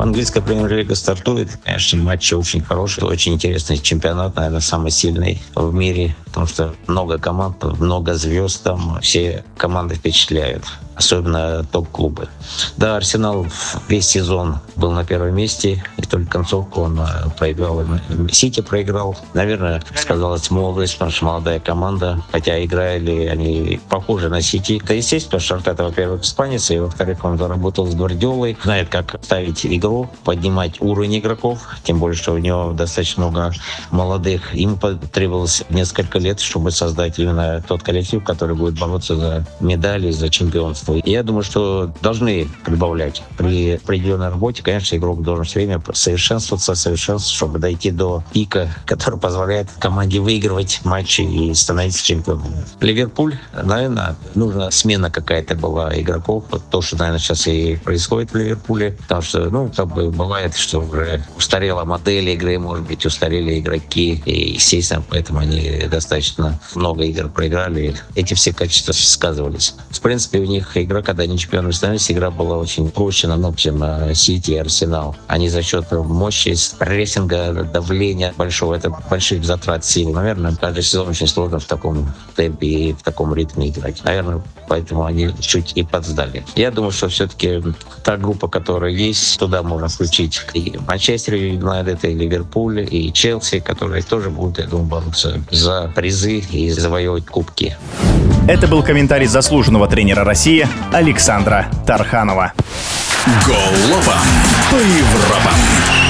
Английская премьер-лига стартует. Конечно, матчи очень хорошие, очень интересный чемпионат, наверное, самый сильный в мире, потому что много команд, много звезд там, все команды впечатляют, особенно топ-клубы. Да, Арсенал весь сезон был на первом месте, и только концовку он проиграл. Сити проиграл. Наверное, сказалась молодость, потому что молодая команда, хотя играли они похожи на Сити. Это естественно, что Аркета, во-первых, испанец, и, во-вторых, он заработал с Гвардиолой, знает, как ставить игру, поднимать уровень игроков, тем более, что у него достаточно много молодых. Им потребовалось несколько лет, чтобы создать именно тот коллектив, который будет бороться за медали, за чемпионство. И я думаю, что должны прибавлять. При определенной работе, конечно, игрок должен все время совершенствоваться, чтобы дойти до пика, который позволяет команде выигрывать матчи и становиться чемпионом. Ливерпуль, наверное, нужна смена какая-то была игроков. Вот то, что, наверное, сейчас и происходит в Ливерпуле, потому что, бывает, что уже устарела модель игры, может быть, устарели игроки, и, естественно, поэтому они достаточно много игр проиграли. Эти все качества сказывались. В принципе, у них игра, когда они чемпионами становились, игра была очень проще намного, чем Сити и Арсенал. Они за счет мощи, прессинга, давления большого, это больших затрат сил. Наверное, каждый сезон очень сложно в таком темпе и в таком ритме играть. Наверное, поэтому они чуть и подсдали. Я думаю, что все-таки та группа, которая есть, туда можно включить и Манчестер Юнайтед, и Ливерпуль, и Челси, которые тоже будут, я думаю, бороться за призы и завоевывать кубки. Это был комментарий заслуженного тренера России Александра Тарханова. Голова по Европам.